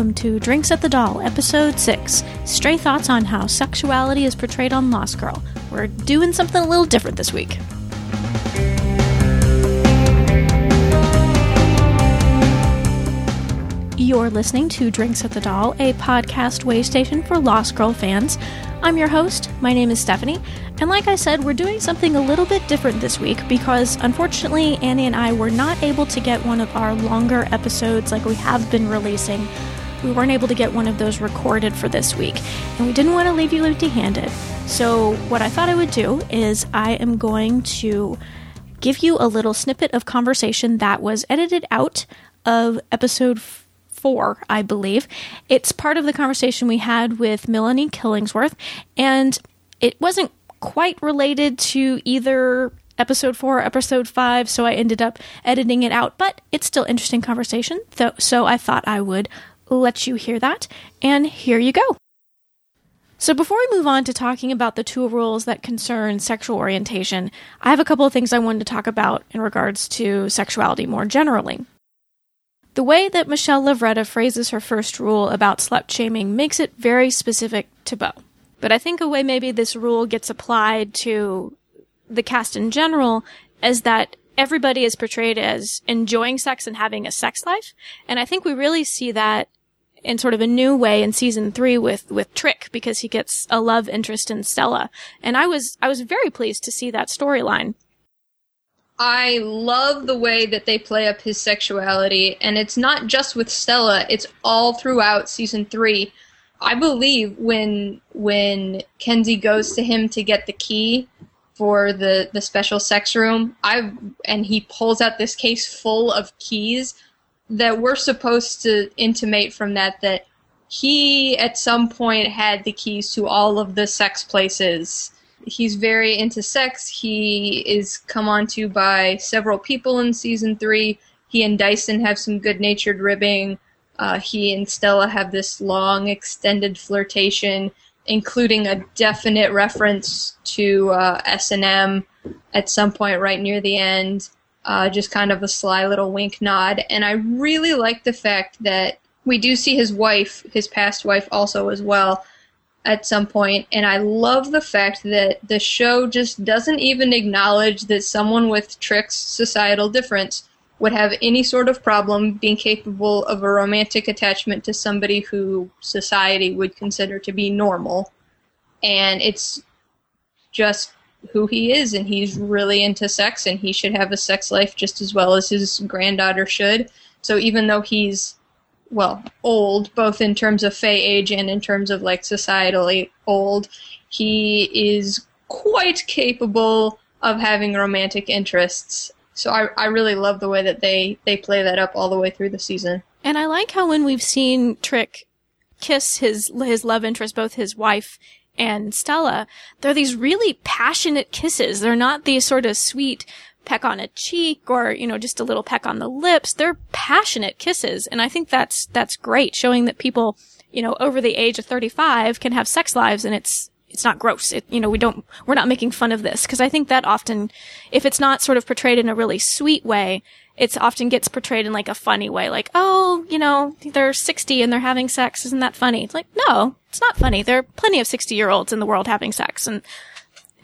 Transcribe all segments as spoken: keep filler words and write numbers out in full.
welcome to Drinks at the Doll, Episode six, Stray Thoughts on How Sexuality is Portrayed on Lost Girl. We're doing something a little different this week. You're listening to Drinks at the Doll, a podcast waystation for Lost Girl fans. I'm your host, my name is Stephanie, and like I said, we're doing something a little bit different this week because, unfortunately, Annie and I were not able to get one of our longer episodes like we have been releasing. We weren't able to get one of those recorded for this week, and we didn't want to leave you empty-handed. So what I thought I would do is I am going to give you a little snippet of conversation that was edited out of episode four, I believe. It's part of the conversation we had with Melanie Killingsworth, and it wasn't quite related to either episode four or episode five, so I ended up editing it out, but it's still interesting conversation, so, so I thought I would let you hear that, and here you go. So before we move on to talking about the two rules that concern sexual orientation, I have a couple of things I wanted to talk about in regards to sexuality more generally. The way that Michelle Lavretta phrases her first rule about slut-shaming makes it very specific to Bo. But I think a way maybe this rule gets applied to the cast in general is that everybody is portrayed as enjoying sex and having a sex life. And I think we really see that in sort of a new way in season three with, with Trick, because he gets a love interest in Stella. And I was, I was very pleased to see that storyline. I love the way that they play up his sexuality, and it's not just with Stella, it's all throughout season three. I believe when when Kenzi goes to him to get the key for the, the special sex room, I and he pulls out this case full of keys, that we're supposed to intimate from that that he at some point had the keys to all of the sex places. He's very into sex. He is come onto by several people in season three. He and Dyson have some good-natured ribbing. Uh, he and Stella have this long, extended flirtation, including a definite reference to uh, S and M at some point right near the end. Uh, just kind of a sly little wink nod. And I really like the fact that we do see his wife, his past wife also as well, at some point, and I love the fact that the show just doesn't even acknowledge that someone with Trick's societal difference would have any sort of problem being capable of a romantic attachment to somebody who society would consider to be normal. And it's just who he is, and he's really into sex, and he should have a sex life just as well as his granddaughter should. So even though he's well, old, both in terms of fae age and in terms of, like, societally old, he is quite capable of having romantic interests. So I, I really love the way that they, they play that up all the way through the season. And I like how when we've seen Trick kiss his his love interest, both his wife and Stella, they're these really passionate kisses. They're not these sort of sweet peck on a cheek or, you know, just a little peck on the lips. They're passionate kisses. And I think that's, that's great, showing that people, you know, over the age of thirty-five can have sex lives and it's, it's not gross. It, you know, we don't, we're not making fun of this. Cause I think that often, if it's not sort of portrayed in a really sweet way, it's often gets portrayed in like a funny way. Like, oh, you know, they're sixty and they're having sex. Isn't that funny? It's like, no, it's not funny. There are plenty of sixty year olds in the world having sex and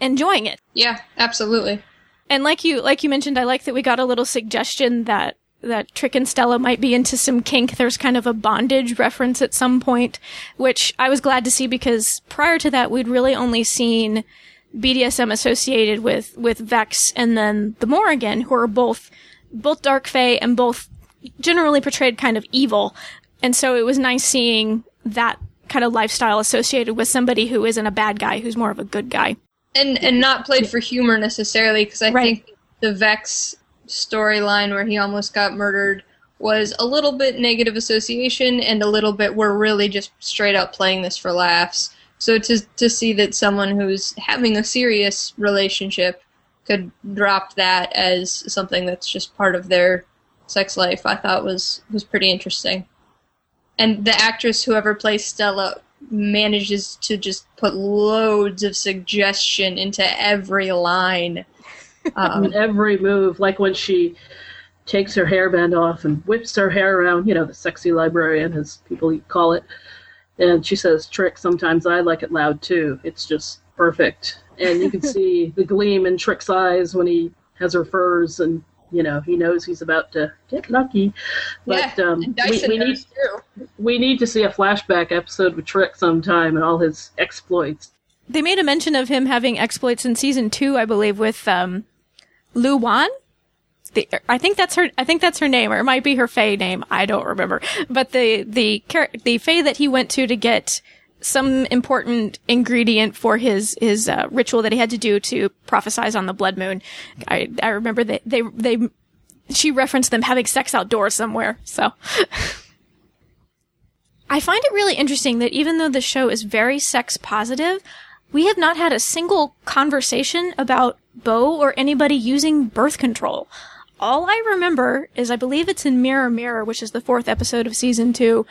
enjoying it. Yeah, absolutely. And like you, like you mentioned, I like that we got a little suggestion that, that Trick and Stella might be into some kink. There's kind of a bondage reference at some point, which I was glad to see because prior to that, we'd really only seen B D S M associated with, with Vex and then the Morrigan, who are both, both dark fae and both generally portrayed kind of evil. And so it was nice seeing that kind of lifestyle associated with somebody who isn't a bad guy, who's more of a good guy. And and not played for humor necessarily, because I right. think the Vex storyline where he almost got murdered was a little bit negative association and a little bit we're really just straight up playing this for laughs. So to to see that someone who's having a serious relationship could drop that as something that's just part of their sex life, I thought was, was pretty interesting. And the actress, whoever plays Stella, manages to just put loads of suggestion into every line. Um, every move. Like when she takes her hairband off and whips her hair around, you know, the sexy librarian, as people call it. And she says, Trick, sometimes I like it loud, too. It's just perfect. And you can see the gleam in Trick's eyes when he has her furs and, you know, he knows he's about to get lucky. But yeah, um, and Dyson we, we, need, too. we need to see a flashback episode with Trick sometime and all his exploits. They made a mention of him having exploits in season two, I believe, with um, Lu Wan. The, I think that's her. I think that's her name, or it might be her fae name. I don't remember. But the the the fae that he went to to get some important ingredient for his his uh, ritual that he had to do to prophesize on the blood moon. I I remember that they, they they she referenced them having sex outdoors somewhere. So I find it really interesting that even though the show is very sex positive, we have not had a single conversation about Bo or anybody using birth control. All I remember is, I believe it's in Mirror Mirror, which is the fourth episode of season two,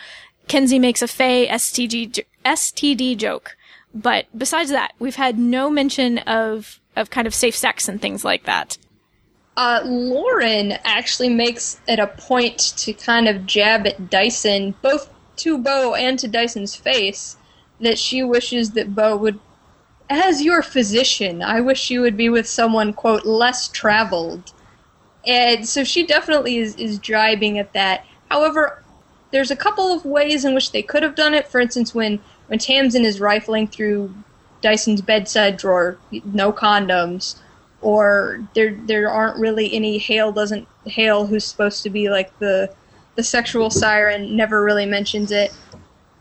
Kenzi makes a fae S T D joke. But besides that, we've had no mention of, of kind of safe sex and things like that. Uh, Lauren actually makes it a point to kind of jab at Dyson, both to Bo and to Dyson's face, that she wishes that Bo would, as your physician, I wish you would be with someone, quote, less traveled. And so she definitely is, is jibing at that. However, there's a couple of ways in which they could have done it. For instance, when, when Tamsin is rifling through Dyson's bedside drawer, no condoms, or there there aren't really any, Hale doesn't, Hale, who's supposed to be like the, the sexual siren, never really mentions it.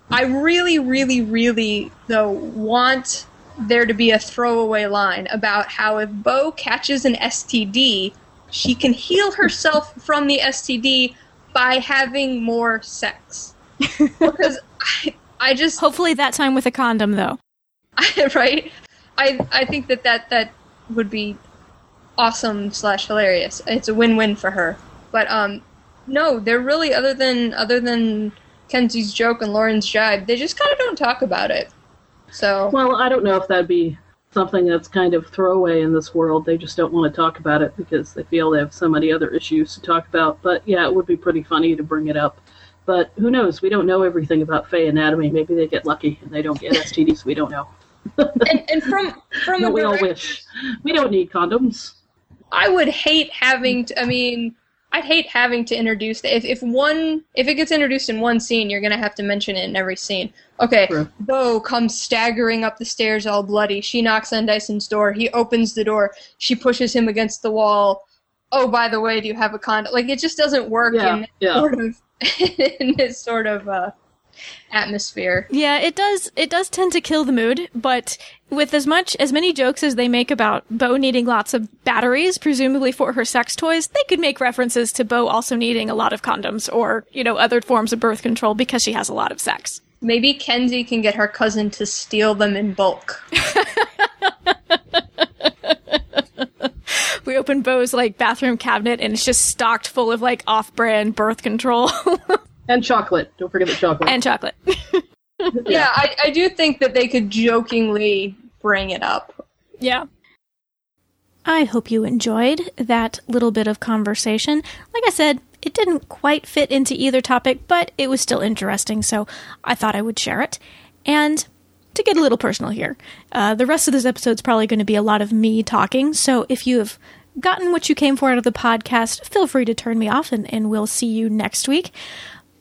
I really, really, really, though, want there to be a throwaway line about how if Bo catches an S T D, she can heal herself from the S T D by having more sex. Because I, I just... Hopefully that time with a condom, though. I, right? I I think that that, that would be awesome slash hilarious. It's a win-win for her. But, um, no, they're really, other than other than Kenzi's joke and Lauren's jibe, they just kind of don't talk about it. So. Well, I don't know if that'd be something that's kind of throwaway in this world. They just don't want to talk about it because they feel they have so many other issues to talk about. But, yeah, it would be pretty funny to bring it up. But who knows? We don't know everything about fae anatomy. Maybe they get lucky and they don't get S T Ds. We don't know. and, and from from no, we all wish. We don't need condoms. I would hate having to, I mean, I'd hate having to introduce, the, if if one, if it gets introduced in one scene, you're going to have to mention it in every scene. Okay, True. Bo comes staggering up the stairs all bloody. She knocks on Dyson's door. He opens the door. She pushes him against the wall. Oh, by the way, do you have a condom? Like, it just doesn't work yeah, in, this yeah. sort of, in this sort of uh, atmosphere. Yeah, it does, it does tend to kill the mood, but with as much as many jokes as they make about Bo needing lots of batteries, presumably for her sex toys, they could make references to Bo also needing a lot of condoms or, you know, other forms of birth control because she has a lot of sex. Maybe Kenzi can get her cousin to steal them in bulk. We open Bo's, like, bathroom cabinet and it's just stocked full of, like, off-brand birth control. And chocolate. Don't forget the chocolate. And chocolate. Yeah, I, I do think that they could jokingly bring it up. Yeah. I hope you enjoyed that little bit of conversation. Like I said, it didn't quite fit into either topic, but it was still interesting, so I thought I would share it. And to get a little personal here, uh, the rest of this episode's probably going to be a lot of me talking, so if you have gotten what you came for out of the podcast, feel free to turn me off, and, and we'll see you next week.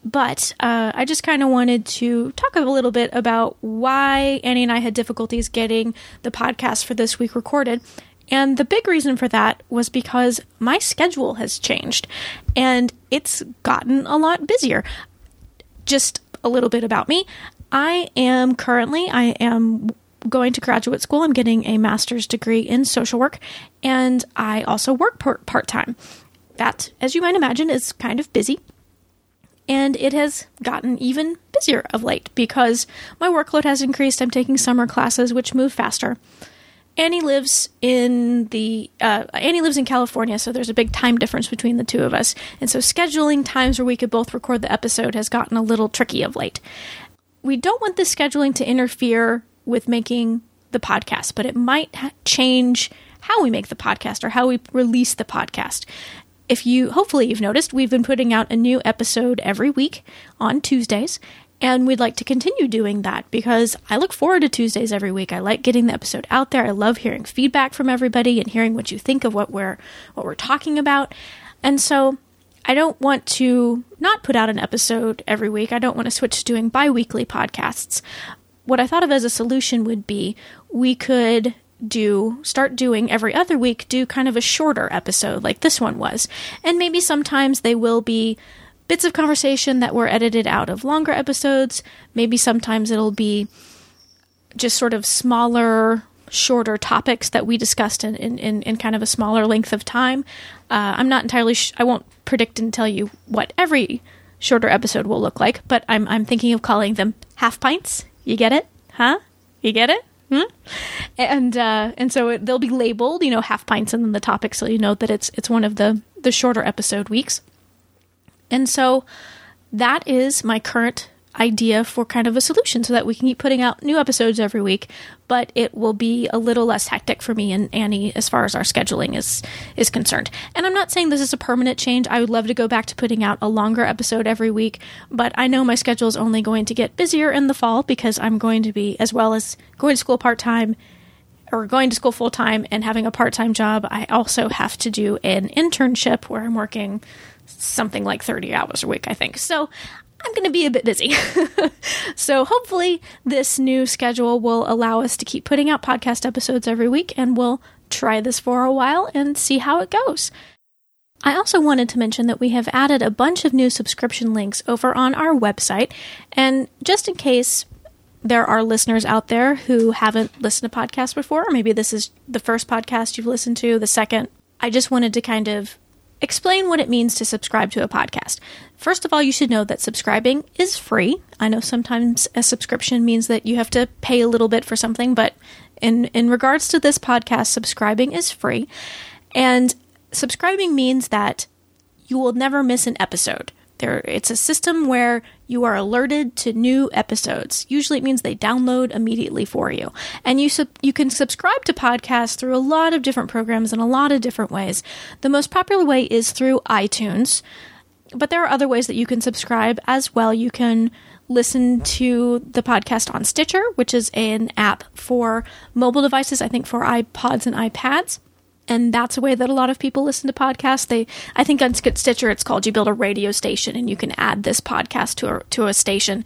But uh, I just kind of wanted to talk a little bit about why Annie and I had difficulties getting the podcast for this week recorded. And the big reason for that was because my schedule has changed and it's gotten a lot busier. Just a little bit about me. I am currently, I am going to graduate school. I'm getting a master's degree in social work and I also work part-time. That, as you might imagine, is kind of busy. And it has gotten even busier of late because my workload has increased. I'm taking summer classes, which move faster. Annie lives in the uh, Annie lives in California, so there's a big time difference between the two of us. And so scheduling times where we could both record the episode has gotten a little tricky of late. We don't want this scheduling to interfere with making the podcast, but it might ha- change how we make the podcast or how we release the podcast. if you, hopefully you've noticed, we've been putting out a new episode every week on Tuesdays, and we'd like to continue doing that because I look forward to Tuesdays every week. I like getting the episode out there. I love hearing feedback from everybody and hearing what you think of what we're what we're talking about. And so I don't want to not put out an episode every week. I don't want to switch to doing bi-weekly podcasts. What I thought of as a solution would be we could do start doing every other week, do kind of a shorter episode like this one was. And maybe sometimes they will be bits of conversation that were edited out of longer episodes. Maybe sometimes it'll be just sort of smaller, shorter topics that we discussed in, in, in, in kind of a smaller length of time. Uh, I'm not entirely sh- I won't predict and tell you what every shorter episode will look like, but I'm I'm thinking of calling them half pints. You get it? Huh? You get it? Hmm? And uh, and so it, they'll be labeled, you know, half pints and then the topic, so you know that it's it's one of the, the shorter episode weeks. And so that is my current idea for kind of a solution so that we can keep putting out new episodes every week, but it will be a little less hectic for me and Annie as far as our scheduling is is concerned. And I'm not saying this is a permanent change. I would love to go back to putting out a longer episode every week, but I know my schedule is only going to get busier in the fall because I'm going to be, as well as going to school part-time or going to school full-time and having a part-time job, I also have to do an internship where I'm working something like thirty hours a week, I think. So I'm going to be a bit busy. So hopefully this new schedule will allow us to keep putting out podcast episodes every week, and we'll try this for a while and see how it goes. I also wanted to mention that we have added a bunch of new subscription links over on our website. And just in case there are listeners out there who haven't listened to podcasts before, or maybe this is the first podcast you've listened to, the second, I just wanted to kind of explain what it means to subscribe to a podcast. First of all, you should know that subscribing is free. I know sometimes a subscription means that you have to pay a little bit for something, but in, in regards to this podcast, subscribing is free. And subscribing means that you will never miss an episode. There, it's a system where you are alerted to new episodes. Usually it means they download immediately for you. And you sub- you can subscribe to podcasts through a lot of different programs in a lot of different ways. The most popular way is through iTunes, but there are other ways that you can subscribe as well. You can listen to the podcast on Stitcher, which is an app for mobile devices, I think for iPods and iPads. And that's a way that a lot of people listen to podcasts. They, I think on Stitcher, it's called you build a radio station and you can add this podcast to a, to a station.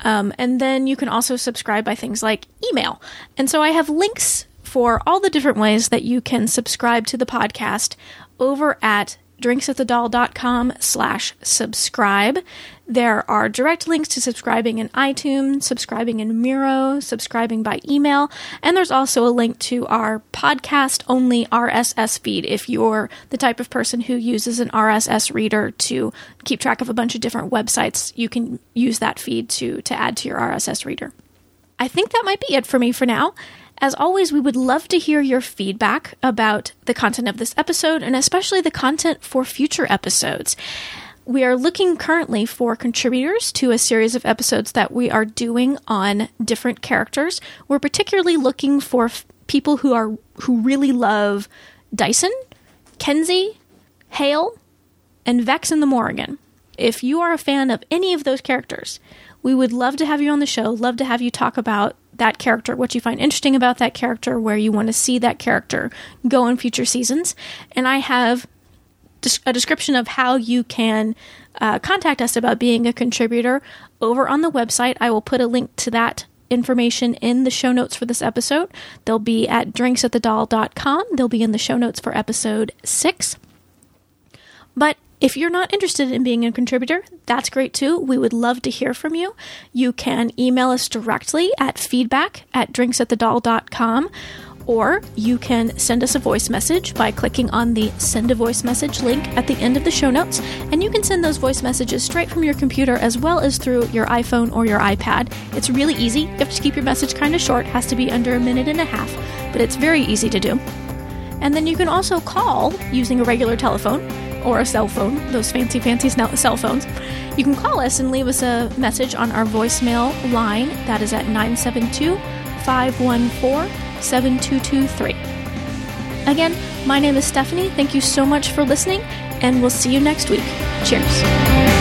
Um, and then you can also subscribe by things like email. And so I have links for all the different ways that you can subscribe to the podcast over at drinksatthedoll.com slash subscribe. There are direct links to subscribing in iTunes, subscribing in Miro, subscribing by email, and there's also a link to our podcast-only R S S feed if you're the type of person who uses an R S S reader to keep track of a bunch of different websites. You can use that feed to, to add to your R S S reader. I think that might be it for me for now. As always, we would love to hear your feedback about the content of this episode and especially the content for future episodes. We are looking currently for contributors to a series of episodes that we are doing on different characters. We're particularly looking for f- people who are who really love Dyson, Kenzi, Hale, and Vex and the Morrigan. If you are a fan of any of those characters, we would love to have you on the show, love to have you talk about that character, what you find interesting about that character, where you want to see that character go in future seasons. And I have a description of how you can uh, contact us about being a contributor over on the website. I will put a link to that information in the show notes for this episode. They'll be at drinks at the doll dot com. They'll be in the show notes for episode six. But if you're not interested in being a contributor, that's great too. We would love to hear from you. You can email us directly at feedback at drinksatthedoll.com, or you can send us a voice message by clicking on the send a voice message link at the end of the show notes. And you can send those voice messages straight from your computer as well as through your iPhone or your iPad. It's really easy. You have to keep your message kind of short. It has to be under a minute and a half, but it's very easy to do. And then you can also call using a regular telephone or a cell phone, those fancy, fancy cell phones. You can call us and leave us a message on our voicemail line. That is at nine seven two, five one four, seven two two three. Again, My name is Stephanie. Thank you so much for listening, and we'll see you next week. Cheers.